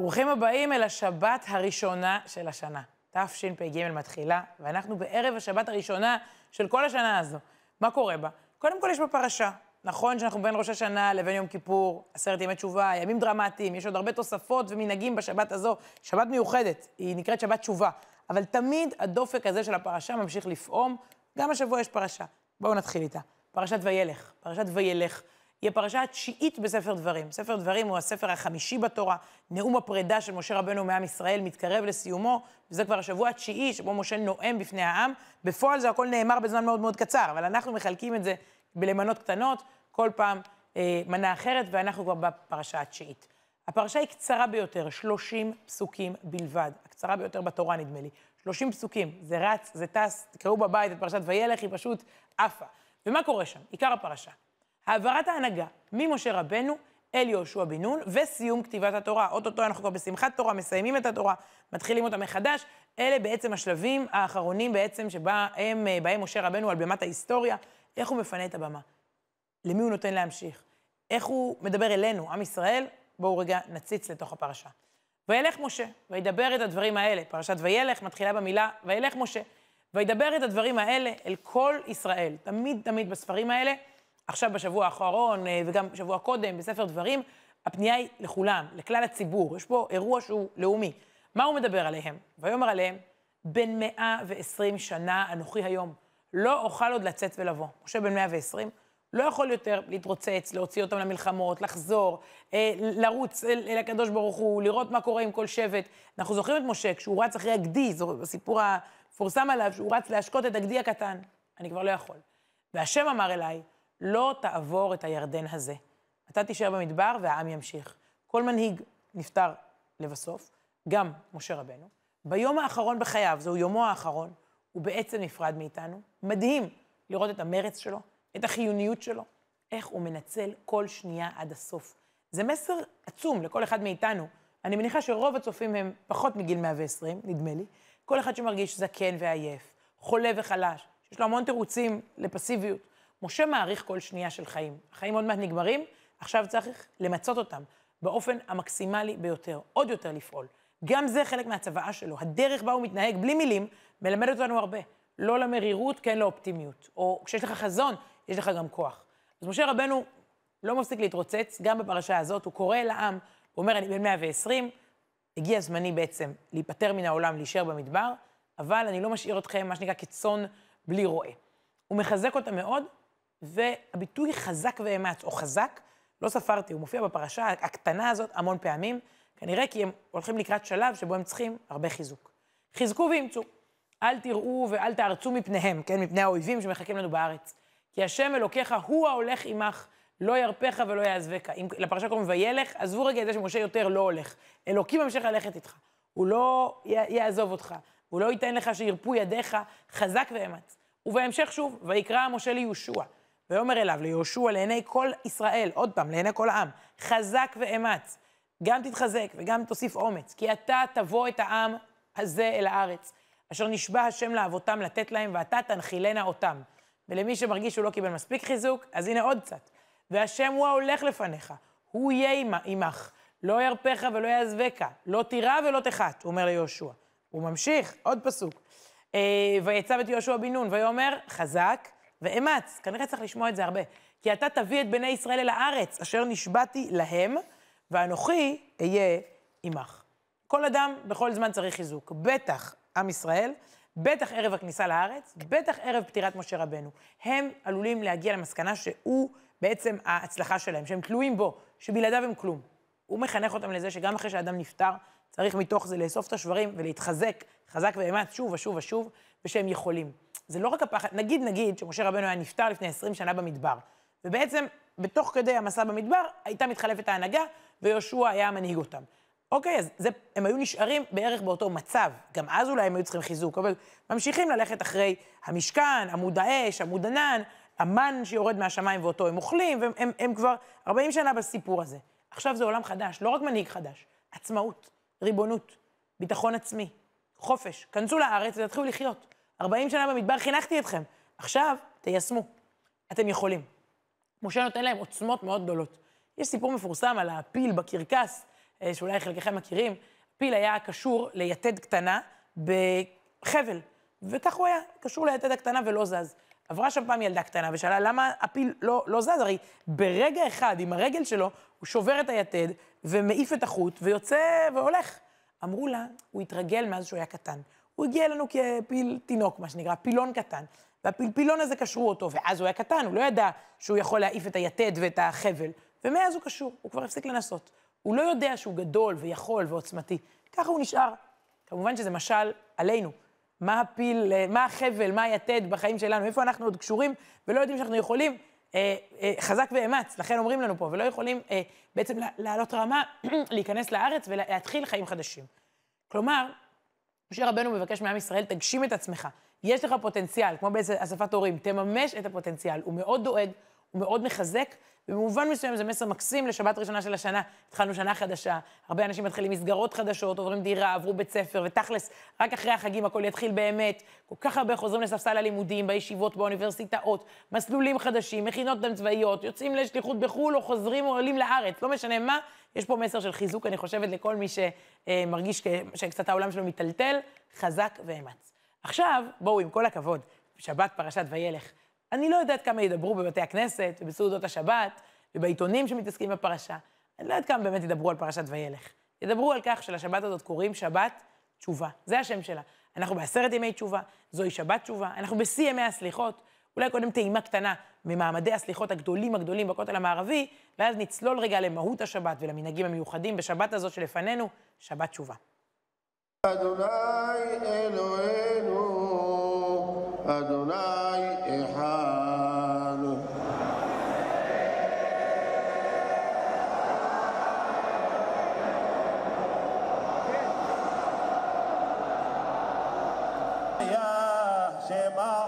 ברוכים הבאים אל השבת הראשונה של השנה. תשפ"ג מתחילה, ואנחנו בערב השבת הראשונה של כל השנה הזו. מה קורה בה? קודם כל יש בה פרשה. נכון שאנחנו בין ראש השנה לבין יום כיפור, עשרת ימי תשובה, ימים דרמטיים, יש עוד הרבה תוספות ומנהגים בשבת הזו. שבת מיוחדת, היא נקראת שבת תשובה. אבל תמיד הדופק הזה של הפרשה ממשיך לפעום. גם השבוע יש פרשה. בואו נתחיל איתה. פרשת וילך. פרשת וילך. היא הפרשה התשיעית בספר דברים. ספר דברים הוא הספר החמישי בתורה, נאום הפרידה של משה רבנו מעם ישראל מתקרב לסיומו, וזה כבר השבוע התשיעי שבו משה נואם בפני העם. בפועל זה הכל נאמר בזמן מאוד מאוד קצר, אבל אנחנו מחלקים את זה בלמנות קטנות, כל פעם מנה אחרת, ואנחנו כבר בפרשה התשיעית. הפרשה היא קצרה ביותר, 30 פסוקים בלבד, הקצרה ביותר בתורה נדמה לי. 30 פסוקים, זה רץ, זה טס, תקראו בבית את פרשת וילך, היא פשוט עפה. ומה קורה שם? עיקר הפרשה. העברת ההנהגה ממשה רבנו אל יהושע בן נון, וסיום כתיבת התורה. אוטוטו אנחנו כבר בשמחת תורה, מסיימים את התורה, מתחילים אותה מחדש. אלה בעצם השלבים האחרונים בעצם שבהם משה רבנו על במת ההיסטוריה. איך הוא מפנה את הבמה? למי הוא נותן להמשיך? איך הוא מדבר אלינו, עם ישראל? בואו רגע נציץ לתוך הפרשה. וילך משה, וידבר את הדברים האלה. פרשת וילך מתחילה במילה וילך משה. וידבר את הדברים האלה אל כל ישראל. תמיד תמיד בספרים האלה, עכשיו בשבוע האחרון וגם שבוע קודם בספר דברים, הפנייה היא לכולם, לכלל הציבור. יש פה אירוע שהוא לאומי. מה הוא מדבר עליהם? ויאמר עליהם, בן 120 שנה אנוכי היום, לא אוכל עוד לצאת ולבוא. משה בן 120, לא יכול יותר להתרוצץ, להוציא אותם למלחמות, לחזור, לרוץ אל הקדוש ברוך הוא, לראות מה קורה עם כל שבט. אנחנו זוכרים את משה, כשהוא רץ אחרי הגדי, זה הסיפור הפורסם עליו, שהוא רץ להשקות את הגדי הקטן. אני כבר לא יכול. והשם אמר אליי, לא תעבור את הירדן הזה. אתה תישאר במדבר והעם ימשיך. כל מנהיג נפטר לבסוף, גם משה רבנו. ביום האחרון בחייו, זהו יומו האחרון, הוא בעצם נפרד מאיתנו. מדהים לראות את המרץ שלו, את החיוניות שלו, איך הוא מנצל כל שנייה עד הסוף. זה מסר עצום לכל אחד מאיתנו. אני מניחה שרוב הצופים הם פחות מגיל 120, נדמה לי. כל אחד שמרגיש זקן ועייף, חולה וחלש, שיש לו המון תירוצים לפסיביות. משה מעריך כל שנייה של חיים. החיים עוד מעט נגמרים, עכשיו צריך למצות אותם באופן המקסימלי ביותר, עוד יותר לפעול. גם זה חלק מהצוואה שלו. הדרך בה הוא מתנהג בלי מילים, מלמד אותנו הרבה. לא למרירות, כן לאופטימיות. או כשיש לך חזון, יש לך גם כוח. אז משה רבנו לא מפסיק להתרוצץ, גם בפרשה הזאת, הוא קורא לעם, הוא אומר, אני בן 120, הגיע זמני בעצם להיפטר מן העולם, להישאר במדבר, אבל אני לא משאיר אתכם, מה שנקרא, כצאן בלי רועה. הוא מחזק אותם מאוד, והביטוי חזק ואמץ, או חזק, לא ספרתי, הוא מופיע בפרשה הקטנה הזאת המון פעמים, כנראה כי הם הולכים לקראת שלב שבו הם צריכים הרבה חיזוק. חיזקו ואימצו, אל תראו ואל תארצו מפניהם, כן, מפני האויבים שמחכים לנו בארץ. כי השם אלוקיך הוא ההולך עמך, לא ירפך ולא יעזבך. אם לפרשה קוראים וילך, עזבו רגע את זה שמשה יותר לא הולך. אלוקים ממשיך ללכת איתך, הוא לא יעזוב אותך, הוא לא ייתן לך שירפו ידיך, חזק ואמץ. ובהמשך שוב, ויקרא משה ליהושע. ויאמר אליו, ליהושע, לעיני כל ישראל, עוד פעם, לעיני כל העם, חזק ואמץ, גם תתחזק וגם תוסיף אומץ, כי אתה תבוא את העם הזה אל הארץ, אשר נשבע השם לאבותם לתת להם, ואתה תנחילנה אותם. ולמי שמרגיש שהוא לא קיבל מספיק חיזוק, אז הנה עוד קצת. והשם הוא ההולך לפניך, הוא יהיה עמך, לא ירפך ולא יעזבך, לא תירא ולא תחת, הוא אומר ליהושע. הוא ממשיך, עוד פסוק. ויצב את יהושע בן נון, ויאמר, חזק, ואמץ, כנראה צריך לשמוע את זה הרבה, כי אתה תביא את בני ישראל אל הארץ, אשר נשבעתי להם, ואנוכי אהיה עמך. כל אדם בכל זמן צריך חיזוק, בטח עם ישראל, בטח ערב הכניסה לארץ, בטח ערב פטירת משה רבנו. הם עלולים להגיע למסקנה שהוא בעצם ההצלחה שלהם, שהם תלויים בו, שבלעדיו הם כלום. הוא מחנך אותם לזה שגם אחרי שהאדם נפטר, צריך מתוך זה לאסוף את השברים ולהתחזק, חזק ואמץ שוב ושוב ושוב, ושהם יכולים. זה לא רק הפחד, נגיד שמשה רבנו היה נפטר לפני 20 שנה במדבר, ובעצם בתוך כדי המסע במדבר הייתה מתחלפת ההנהגה, ויהושע היה מנהיג אותם. אוקיי, אז הם היו נשארים בערך באותו מצב, גם אז אולי הם היו צריכים חיזוק, אבל ממשיכים ללכת אחרי המשכן, עמוד האש, עמוד ענן, המן שיורד מהשמיים ואותו הם אוכלים, והם כבר 40 שנה בסיפור הזה. עכשיו זה עולם חדש, לא רק מנהיג חדש, עצמאות, ריבונות, ביטחון עצמי, חופש, כנסו לארץ ותתחילו לחיות. 40 שנה במדבר חינכתי אתכם, עכשיו תיישמו, אתם יכולים. משה נותן להם עוצמות מאוד גדולות. יש סיפור מפורסם על הפיל בקרקס, שאולי חלקכם מכירים, הפיל היה קשור ליתד קטנה בחבל, וכך הוא היה, קשור ליתד הקטנה ולא זז. עברה שם פעם ילדה קטנה ושאלה למה הפיל לא זז, הרי ברגע אחד עם הרגל שלו הוא שובר את היתד ומעיף את החוט ויוצא והולך. אמרו לה, הוא התרגל מאז שהוא היה קטן. הוא הגיע אלינו כפיל תינוק, מה שנקרא, פילון קטן. והפילפילון הזה קשרו אותו, ואז הוא היה קטן, הוא לא ידע שהוא יכול להעיף את היתד ואת החבל, ומאז הוא קשור, הוא כבר הפסיק לנסות. הוא לא יודע שהוא גדול ויכול ועוצמתי. ככה הוא נשאר. כמובן שזה משל עלינו. מה הפיל, מה החבל, מה היתד בחיים שלנו, איפה אנחנו עוד קשורים, ולא יודעים שאנחנו יכולים, חזק ואמץ, לכן אומרים לנו פה, ולא יכולים בעצם לעלות רמה, להיכנס לארץ ולהתחיל חיים חדשים. כלומר, משה רבנו מבקש מעם ישראל, תגשים את עצמך. יש לך פוטנציאל, כמו באספת הורים, תממש את הפוטנציאל. הוא מאוד דואג, הוא מאוד מחזק, ובמובן מסוים זה מסר מקסים לשבת ראשונה של השנה. התחלנו שנה חדשה, הרבה אנשים מתחילים מסגרות חדשות, עוברים דירה, עברו בית ספר, ותכלס, רק אחרי החגים הכל יתחיל באמת. כל כך הרבה חוזרים לספסל הלימודים, בישיבות, באוניברסיטאות, מסלולים חדשים, מכינות דם צבאיות, יוצאים לשליחות בחול או חוזרים או עולים לארץ. לא משנה מה, יש פה מסר של חיזוק, אני חושבת, לכל מי שמרגיש שקצת העולם שלו מטלטל, חזק ואמץ. עכשיו, בואו, עם כל הכבוד, שבת פרשת וילך. אני לא יודעת כמה ידברו בבתי הכנסת, ובסעודות השבת, ובעיתונים שמתעסקים בפרשה. אני לא יודעת כמה באמת ידברו על פרשת וילך. ידברו על כך שלשבת הזאת קוראים שבת תשובה. זה השם שלה. אנחנו בעשרת ימי תשובה, זוהי שבת תשובה. אנחנו בשיא ימי הסליחות. אולי קודם טעימה קטנה ממעמדי הסליחות הגדולים בכותל המערבי, ואז נצלול רגע למהות השבת ולמנהגים המיוחדים בשבת הזאת שלפנינו, שבת תשובה. אדוני אלוהינו, אדוני אחד. יא שמה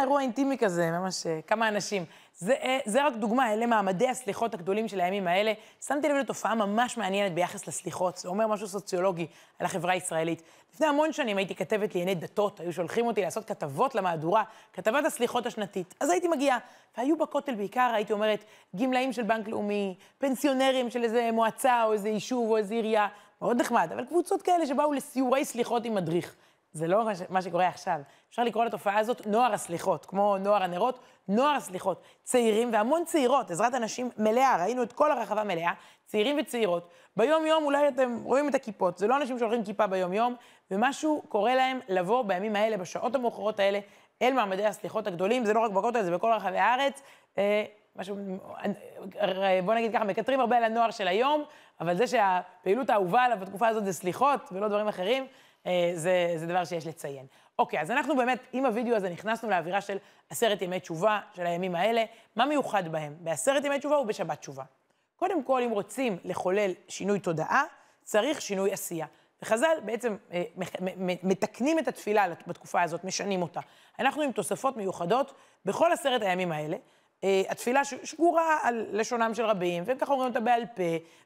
אירוע אינטימי כזה, ממש כמה אנשים. זה רק דוגמה, אלה מעמדי הסליחות הגדולים של הימים האלה. שמתי לב לתופעה ממש מעניינת ביחס לסליחות, זה אומר משהו סוציולוגי על החברה הישראלית. לפני המון שנים הייתי כתבת לענייני דתות, היו שולחים אותי לעשות כתבות למהדורה, כתבת הסליחות השנתית. אז הייתי מגיעה, והיו בכותל בעיקר, הייתי אומרת, גמלאים של בנק לאומי, פנסיונרים של איזה מועצה או איזה יישוב או איזה עירייה, מאוד נחמד, אבל קבוצות כאלה שבאו לסיורי סליחות עם מדריך. זה לא מה שקורה עכשיו. אפשר לקרוא לתופעה הזאת נוער הסליחות, כמו נוער הנרות, נוער הסליחות. צעירים והמון צעירות, עזרת אנשים מלאה, ראינו את כל הרחבה מלאה, צעירים וצעירות. ביום-יום אולי אתם רואים את הכיפות, זה לא אנשים שהולכים כיפה ביום-יום, ומשהו קורה להם לבוא בימים האלה, בשעות המאוחרות האלה, אל מעמדי הסליחות הגדולים, זה לא רק בכותל, זה בכל רחבי הארץ. משהו, בוא נגיד ככה, מקטרים הרבה על הנוער של היום, אבל זה שהפעילות האהובה עליו בתקופה הזאת זה סליחות ולא דברים אחרים, זה דבר שיש לציין. אוקיי, אז אנחנו באמת, עם הוידאו הזה, נכנסנו לאווירה של עשרת ימי תשובה, של הימים האלה. מה מיוחד בהם? בעשרת ימי תשובה ובשבת תשובה. קודם כל, אם רוצים לחולל שינוי תודעה, צריך שינוי עשייה. וחז"ל בעצם מתקנים את התפילה בתקופה הזאת, משנים אותה. אנחנו עם תוספות מיוחדות בכל עשרת הימים האלה. התפילה שגורה על לשונם של רבים, והם ככה אומרים אותה בעל פה,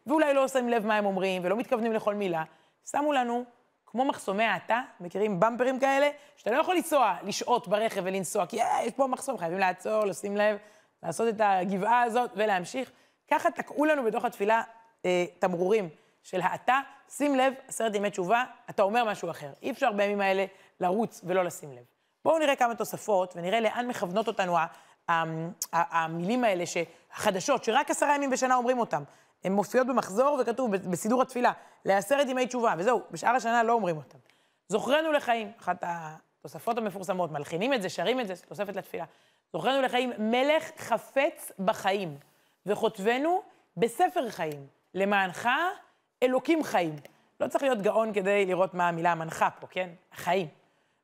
ואולי לא עושים לב מה הם אומרים, ולא מתכוונים לכל מילה. שמו לנו כמו מחסומי העתה, מכירים במפרים כאלה, שאתה לא יכול לנסוע, לשעות ברכב ולנסוע, כי יש פה מחסום, חייבים לעצור, לשים לב, לעשות את הגבעה הזאת ולהמשיך. ככה תקעו לנו בתוך התפילה תמרורים של העתה, שים לב, עשרת ימי תשובה, אתה אומר משהו אחר. אי אפשר בימים האלה לרוץ ולא לשים לב. בואו נראה כמה תוספות ונראה לאן מכוונות אותנו המילים האלה החדשות, שרק 10 ימים בשנה אומרים אותם. הן מופיעות במחזור וכתוב בסידור התפילה, לעשרת ימי תשובה, וזהו, בשאר השנה לא אומרים אותם. זוכרנו לחיים, אחת התוספות המפורסמות, מלחינים את זה, שרים את זה, תוספת לתפילה. זוכרנו לחיים, מלך חפץ בחיים, וכותבנו בספר חיים, למענך אלוקים חיים. לא צריך להיות גאון כדי לראות מה המילה המנחה פה, כן? החיים.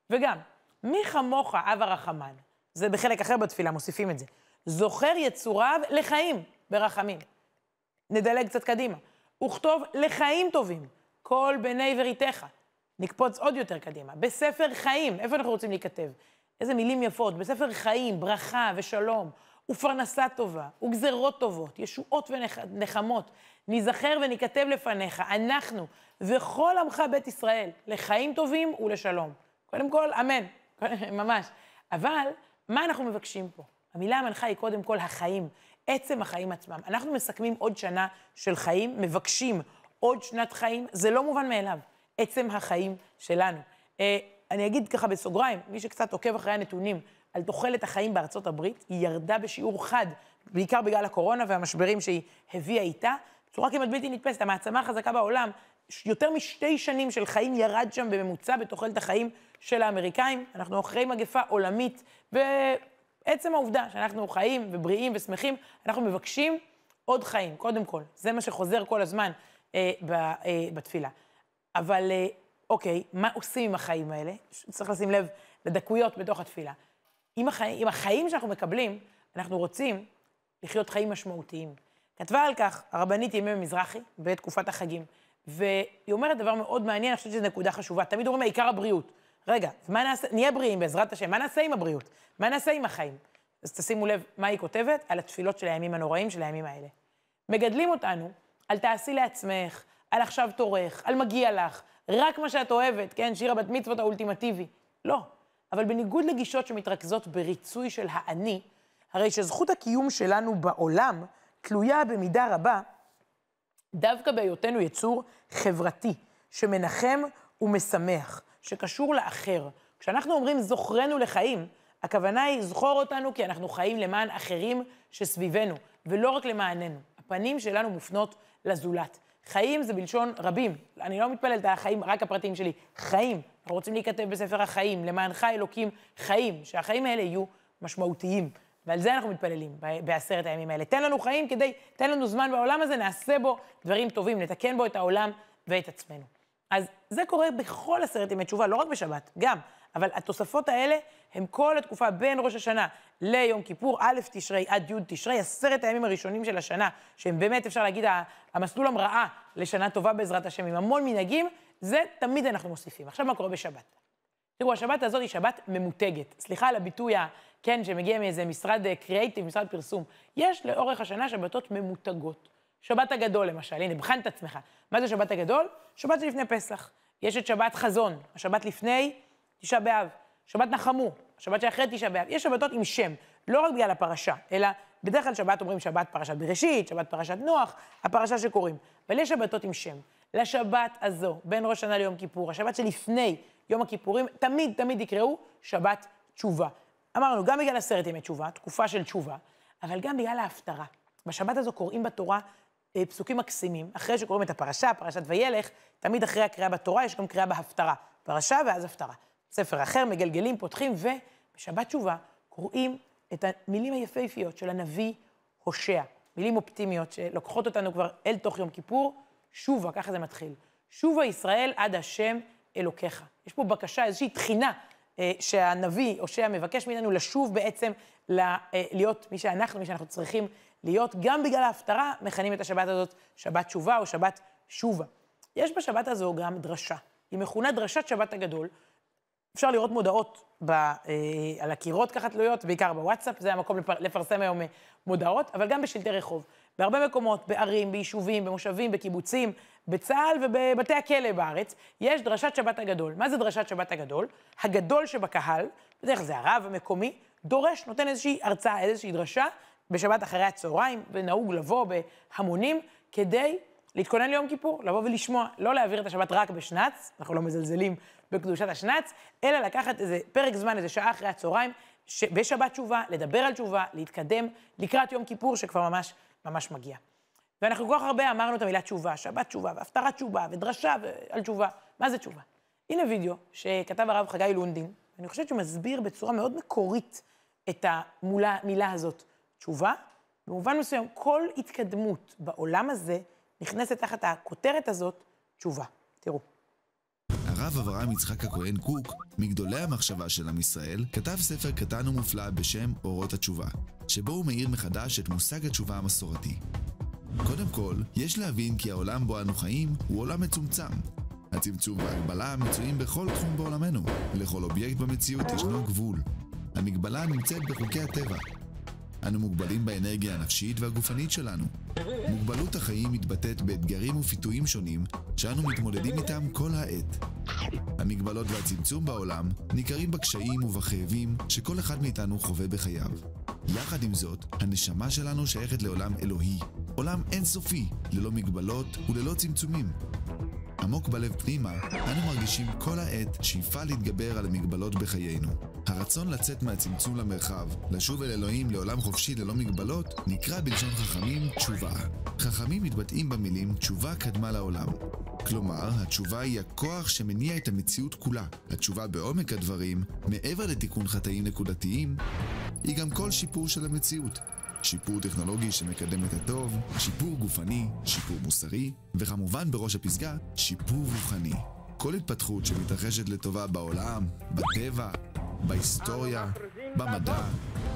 וגם, מי חמוך אב הרחמן, זה בחלק אחר בתפילה, מוסיפים את זה, זוכר יצוריו לחיים ברחמים. נדלג קצת קדימה. וכתוב לחיים טובים, כל בני וריתך. נקפוץ עוד יותר קדימה. בספר חיים, איפה אנחנו רוצים להיכתב? איזה מילים יפות, בספר חיים, ברכה ושלום, ופרנסה טובה, וגזרות טובות, ישועות ונחמות, נזכר ונכתב לפניך, אנחנו וכל עמך בית ישראל, לחיים טובים ולשלום. קודם כל, אמן, ממש. אבל מה אנחנו מבקשים פה? המילה המנחה היא קודם כל החיים, עצם החיים עצמם. אנחנו מסכמים עוד שנה של חיים, מבקשים עוד שנת חיים, זה לא מובן מאליו, עצם החיים שלנו. אני אגיד ככה בסוגריים, מי שקצת עוקב אחרי הנתונים על תוחלת החיים בארצות הברית, היא ירדה בשיעור חד, בעיקר בגלל הקורונה והמשברים שהיא הביאה איתה, בצורה כמעט בלתי נתפסת, המעצמה החזקה בעולם, יותר משתי שנים של חיים ירד שם בממוצע בתוחלת החיים של האמריקאים, אנחנו אחרי מגפה עולמית, ועצם העובדה שאנחנו חיים ובריאים ושמחים, אנחנו מבקשים עוד חיים, קודם כל, זה מה שחוזר כל הזמן בתפילה. אבל אוקיי, מה עושים עם החיים האלה? צריך לשים לב לדקויות בתוך התפילה. עם החיים שאנחנו מקבלים, אנחנו רוצים לחיות חיים משמעותיים. כתבה על כך הרבנית ימי מזרחי בתקופת החגים, והיא אומרת דבר מאוד מעניין, אני חושבת שזו נקודה חשובה, תמיד אומרים העיקר הבריאות. רגע, מה נעשה, נהיה בריאים בעזרת השם, מה נעשה עם הבריאות? מה נעשה עם החיים? אז תשימו לב מה היא כותבת על התפילות של הימים הנוראים, של הימים האלה. מגדלים אותנו על תעשי לעצמך, על עכשיו תורך, על מגיע לך, רק מה שאת אוהבת, כן, שיר הבת מצוות האולטימטיבי. לא. אבל בניגוד לגישות שמתרכזות בריצוי של האני, הרי שזכות הקיום שלנו בעולם תלויה במידה רבה, דווקא בהיותנו יצור חברתי, שמנחם ומשמח, שקשור לאחר. כשאנחנו אומרים זוכרנו לחיים, הכוונה היא זכור אותנו כי אנחנו חיים למען אחרים שסביבנו, ולא רק למעננו. הפנים שלנו מופנות לזולת. חיים זה בלשון רבים, אני לא מתפללת על החיים, רק הפרטים שלי, חיים. אנחנו רוצים להיכתב בספר החיים, למענך אלוקים חיים, שהחיים האלה יהיו משמעותיים. ועל זה אנחנו מתפללים בעשרת הימים האלה. תן לנו חיים כדי, תן לנו זמן בעולם הזה, נעשה בו דברים טובים, נתקן בו את העולם ואת עצמנו. אז זה קורה בכל עשרת ימי תשובה, לא רק בשבת, גם. אבל התוספות האלה הם כל התקופה בין ראש השנה ליום כיפור, א' תשרי עד י' תשרי, עשרת הימים הראשונים של השנה, שהם באמת אפשר להגיד המסלול המראה לשנה טובה בעזרת השם, עם המון מנהגים, זה תמיד אנחנו מוסיפים. עכשיו מה קורה בשבת? תראו, השבת הזאת היא שבת ממותגת. סליחה על הביטוי, כן, שמגיע מאיזה משרד קריאייטיב, משרד פרסום. יש לאורך השנה שבתות ממותגות. שבת הגדול למשל, הנה, בחן את עצמך. מה זה שבת הגדול? שבת שלפני פסח. יש את שבת חזון, השבת לפני תשעה באב, שבת נחמו, השבת שאחרי תשעה באב. יש שבתות עם שם, לא רק בגלל הפרשה, אלא בדרך כלל שבת אומרים שבת פרשת בראשית, שבת פרשת נוח, הפרשה שקוראים. אבל יש שבתות עם שם. לשבת הזו, בין ראש השנה ליום כיפור, השבת שלפני יום הכיפורים, תמיד תמיד יקראו שבת תשובה. אמרנו, גם בגלל עשרת ימי תשובה, תקופה של תשובה, אבל גם בגלל ההפטרה. בשבת הזו קוראים בתורה פסוקים מקסימים, אחרי שקוראים את הפרשה, פרשת וילך, תמיד אחרי הקריאה בתורה יש גם קריאה בהפטרה. פרשה ואז הפטרה. ספר אחר, מגלגלים, פותחים, ובשבת תשובה קוראים את המילים היפהפיות של הנביא הושע. מילים אופטימיות שלוקחות אותנו כבר אל תוך יום כיפור, שובה, ככה זה מתחיל. שובה ישראל עד השם אלוקיך. יש פה בקשה, איזושהי תחינה שהנביא הושע מבקש מאיתנו לשוב בעצם להיות מי שאנחנו צריכים להיות. גם בגלל ההפטרה מכנים את השבת הזאת שבת תשובה או שבת שובה. יש בשבת הזו גם דרשה. היא מכונה דרשת שבת הגדול. אפשר לראות מודעות על הקירות ככה תלויות, בעיקר בוואטסאפ, זה המקום לפרסם היום מודעות, אבל גם בשלטי רחוב. בהרבה מקומות, בערים, ביישובים, במושבים, בקיבוצים, בצהל ובבתי הכלא בארץ, יש דרשת שבת הגדול. מה זה דרשת שבת הגדול? הגדול שבקהל, בדרך כלל זה הרב המקומי, דורש, נותן איזושהי הרצאה, איזושהי דרשה, בשבת אחרי הצהריים, ונהוג לבוא בהמונים, כדי להתכונן ליום כיפור, לבוא ולשמוע, לא להעביר את השבת רק בשנץ, אנחנו לא מזלזלים בקדושת השנץ, אלא לקחת איזה פרק זמן, איזה שעה אחרי הצהריים, בשבת תשובה, לדבר על תשובה, להתקדם, לקראת יום כיפור שכבר ממש ממש מגיע. ואנחנו כל כך הרבה אמרנו את המילה תשובה, שבת תשובה, והפטרת תשובה, ודרשה על תשובה. מה זה תשובה? הנה וידאו שכתב הרב חגי לונדין, ואני חושבת שהוא מסביר בצורה מאוד מקורית את המילה הזאת. תשובה, במובן מסוים, כל התקדמות בעולם הזה נכנסת תחת הכותרת הזאת, תשובה. תראו. הרב אברהם יצחק הכהן קוק, מגדולי המחשבה של עם ישראל, כתב ספר קטן ומופלא בשם אורות התשובה, שבו הוא מאיר מחדש את מושג התשובה המסורתי. קודם כל, יש להבין כי העולם בו אנו חיים הוא עולם מצומצם. הצמצום וההגבלה מצויים בכל תחום בעולמנו, ולכל אובייקט במציאות ישנו גבול. המגבלה נמצאת בחוקי הטבע. אנו מוגבלים באנרגיה הנפשית והגופנית שלנו. מוגבלות החיים מתבטאת באתגרים ופיתויים שונים שאנו מתמודדים איתם כל העת. המגבלות והצמצום בעולם ניכרים בקשיים ובכאבים שכל אחד מאיתנו חווה בחייו. יחד עם זאת, הנשמה שלנו שייכת לעולם אלוהי, עולם אינסופי, ללא מגבלות וללא צמצומים. עמוק בלב פנימה, אנו מרגישים כל העת שאיפה להתגבר על המגבלות בחיינו. הרצון לצאת מהצמצום למרחב, לשוב אל אלוהים לעולם חופשי ללא מגבלות, נקרא בלשון חכמים תשובה. חכמים מתבטאים במילים תשובה קדמה לעולם. כלומר, התשובה היא הכוח שמניע את המציאות כולה. התשובה בעומק הדברים, מעבר לתיקון חטאים נקודתיים, היא גם כל שיפור של המציאות. שיפור טכנולוגי שמקדם את הטוב, שיפור גופני, שיפור מוסרי, וכמובן בראש הפסגה, שיפור רוחני. כל התפתחות שמתרחשת לטובה בעולם, בטבע, בהיסטוריה, במדע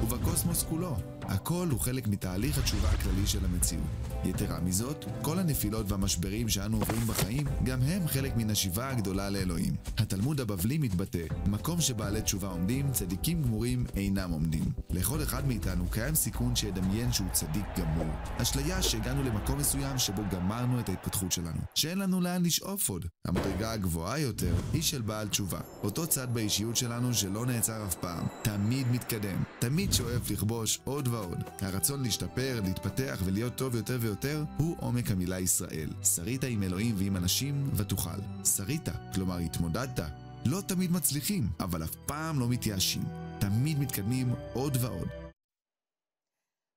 ובקוסמוס כולו, הכל הוא חלק מתהליך התשובה הכללי של המציאות. יתרה מזאת, כל הנפילות והמשברים שאנו עוברים בחיים, גם הם חלק מן השיבה הגדולה לאלוהים. התלמוד הבבלי מתבטא, מקום שבעלי תשובה עומדים, צדיקים גמורים אינם עומדים. לכל אחד מאיתנו קיים סיכון שידמיין שהוא צדיק גמור. אשליה שהגענו למקום מסוים שבו גמרנו את ההתפתחות שלנו, שאין לנו לאן לשאוף עוד. המדרגה הגבוהה יותר היא של בעל תשובה, אותו צד באישיות שלנו שלא נעצר אף פעם, תמיד מתקדם, תמיד שואף לכבוש עוד ועוד. הרצון להשתפר, להתפתח ולהיות טוב יותר ויותר הוא עומק המילה ישראל. שרית עם אלוהים ועם אנשים ותוכל. שרית, כלומר התמודדת. לא תמיד מצליחים, אבל אף פעם לא מתייאשים. תמיד מתקדמים עוד ועוד.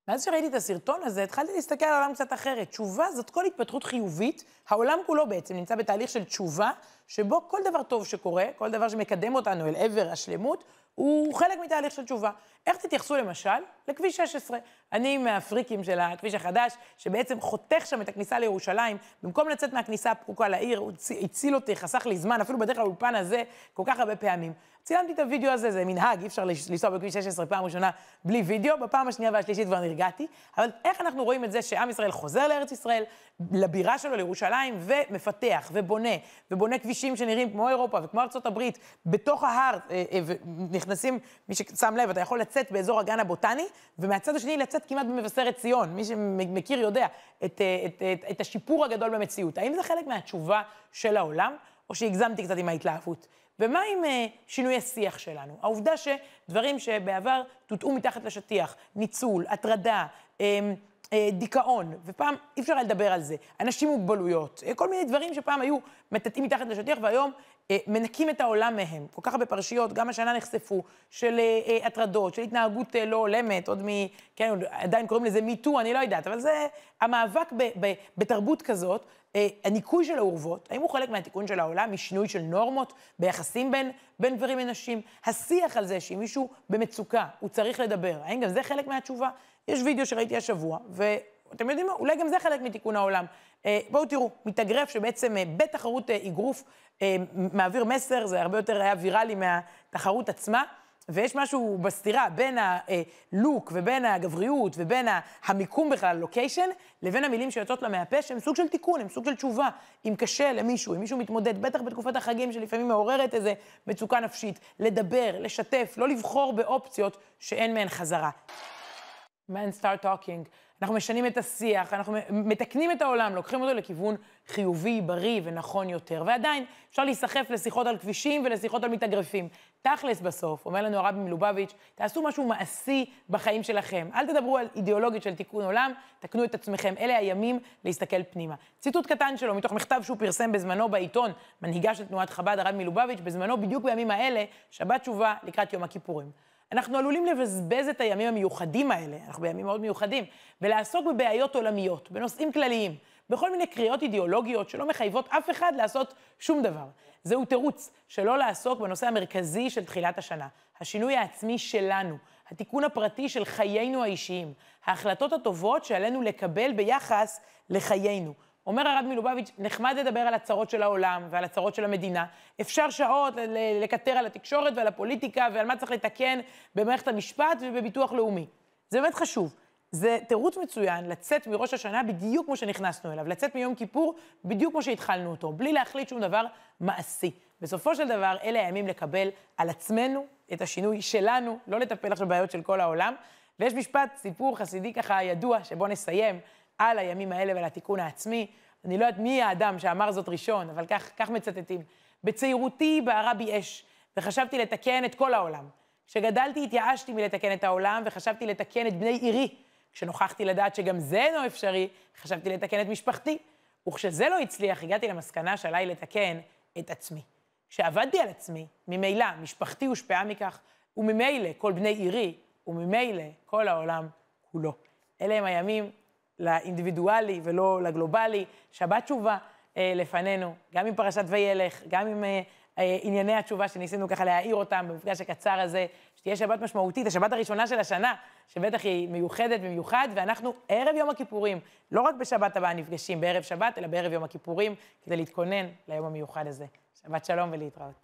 ואז שראיתי את הסרטון הזה, התחלתי להסתכל על העולם קצת אחרת. תשובה זאת כל התפתחות חיובית. העולם כולו בעצם נמצא בתהליך של תשובה, שבו כל דבר טוב שקורה, כל דבר שמקדם אותנו אל עבר השלמות, הוא חלק מתהליך של תשובה. איך תתייחסו למשל לכביש 16? אני מהאפריקים של הכביש החדש, שבעצם חותך שם את הכניסה לירושלים, במקום לצאת מהכניסה הפרוקה לעיר, הוא הציל אותי, חסך לי זמן, אפילו בדרך כלל אולפן הזה, כל כך הרבה פעמים. צילמתי את הוידאו הזה, זה מנהג, אי אפשר לנסוע בכביש 16 פעם ראשונה בלי וידאו, בפעם השנייה והשלישית כבר נרגעתי, אבל איך אנחנו רואים את זה שעם ישראל חוזר לארץ ישראל, לבירה שלו, לירושלים, ומפתח, ובונה כבישים שנראים כמו אירופה וכמו ארצות הברית, בתוך ההר, נכנסים, מי ששם לב, אתה יכול לצאת באזור הגן הבוטני, ומהצד השני לצאת כמעט במבשרת ציון, מי שמכיר יודע, את השיפור הגדול במציאות. האם זה חלק מהתשובה של העולם, או שהגזמתי קצת עם ההתלהבות? ומה עם שינוי השיח שלנו? העובדה שדברים שבעבר תוטעו מתחת לשטיח, ניצול, הטרדה, דיכאון, ופעם אי אפשר לדבר על זה, אנשים מוגבלויות, כל מיני דברים שפעם היו מטאטאים מתחת לשטיח, והיום מנקים את העולם מהם. כל כך הרבה פרשיות, גם השנה נחשפו, של הטרדות, של התנהגות לא הולמת, עוד כן, עדיין קוראים לזה מיטו, אני לא יודעת, אבל זה המאבק בתרבות כזאת, הניקוי של האורוות, האם הוא חלק מהתיקון של העולם, משינוי של נורמות, ביחסים בין גברים לנשים, השיח על זה שאם מישהו במצוקה, הוא צריך לדבר, האם גם זה חלק מהתשובה? יש וידאו שראיתי השבוע, ואתם יודעים מה? אולי גם זה חלק מתיקון העולם. בואו תראו, מתאגרף שבעצם בתחרות איגרוף מעביר מסר, זה הרבה יותר היה ויראלי מהתחרות עצמה, ויש משהו בסתירה בין הלוק ובין הגבריות ובין המיקום בכלל, לוקיישן, לבין המילים שיוצאות לה מהפה, שהם סוג של תיקון, הם סוג של תשובה. אם קשה למישהו, אם מישהו מתמודד, בטח בתקופת החגים שלפעמים מעוררת איזה מצוקה נפשית, לדבר, לשתף, לא לבחור באופציות שאין מהן חזרה. Man start talking. אנחנו משנים את השיח, אנחנו מתקנים את העולם, לוקחים אותו לכיוון חיובי, בריא ונכון יותר. ועדיין אפשר להיסחף לשיחות על כבישים ולשיחות על מתאגרפים. תכלס בסוף, אומר לנו הרב לובביץ', תעשו משהו מעשי בחיים שלכם. אל תדברו על אידיאולוגית של תיקון עולם, תקנו את עצמכם. אלה הימים להסתכל פנימה. ציטוט קטן שלו, מתוך מכתב שהוא פרסם בזמנו בעיתון, מנהיגה של תנועת חב"ד, הרב לובביץ', בזמנו בדיוק בימים האלה, שבת תשובה לקראת יום הכיפורים. אנחנו עלולים לבזבז את הימים המיוחדים האלה, אנחנו בימים מאוד מיוחדים, ולעסוק בבעיות עולמיות, בנושאים כלליים, בכל מיני קריאות אידיאולוגיות שלא מחייבות אף אחד לעשות שום דבר. זהו תירוץ שלא לעסוק בנושא המרכזי של תחילת השנה, השינוי העצמי שלנו, התיקון הפרטי של חיינו האישיים, ההחלטות הטובות שעלינו לקבל ביחס לחיינו. אומר הרב מלובביץ', נחמד לדבר על הצרות של העולם ועל הצרות של המדינה, אפשר שעות לקטר על התקשורת ועל הפוליטיקה ועל מה צריך לתקן במערכת המשפט ובביטוח לאומי. זה באמת חשוב. זה תירוץ מצוין לצאת מראש השנה בדיוק כמו שנכנסנו אליו, לצאת מיום כיפור בדיוק כמו שהתחלנו אותו, בלי להחליט שום דבר מעשי. בסופו של דבר, אלה הימים לקבל על עצמנו את השינוי שלנו, לא לטפל עכשיו בעיות של כל העולם. ויש משפט, סיפור חסידי ככה ידוע, שבו נסיים על הימים האלה ועל התיקון העצמי. אני לא יודעת מי האדם שאמר זאת ראשון, אבל כך מצטטים. בצעירותי בערה בי אש, וחשבתי לתקן את כל העולם. כשגדלתי התייאשתי מלתקן את העולם, וחשבתי לתקן את בני עירי. כשנוכחתי לדעת שגם זה אינו אפשרי, חשבתי לתקן את משפחתי. וכשזה לא הצליח, הגעתי למסקנה שעליי לתקן את עצמי. כשעבדתי על עצמי, ממילא משפחתי הושפעה מכך, וממילא כל בני עירי, וממילא כל העולם כולו. אלה הם הימים לאינדיבידואלי ולא לגלובלי. שבת תשובה לפנינו, גם עם פרשת וילך, גם עם ענייני התשובה שניסינו ככה להעיר אותם במפגש הקצר הזה, שתהיה שבת משמעותית, השבת הראשונה של השנה, שבטח היא מיוחדת במיוחד, ואנחנו ערב יום הכיפורים, לא רק בשבת הבאה נפגשים בערב שבת, אלא בערב יום הכיפורים, כדי להתכונן ליום המיוחד הזה. שבת שלום ולהתראות.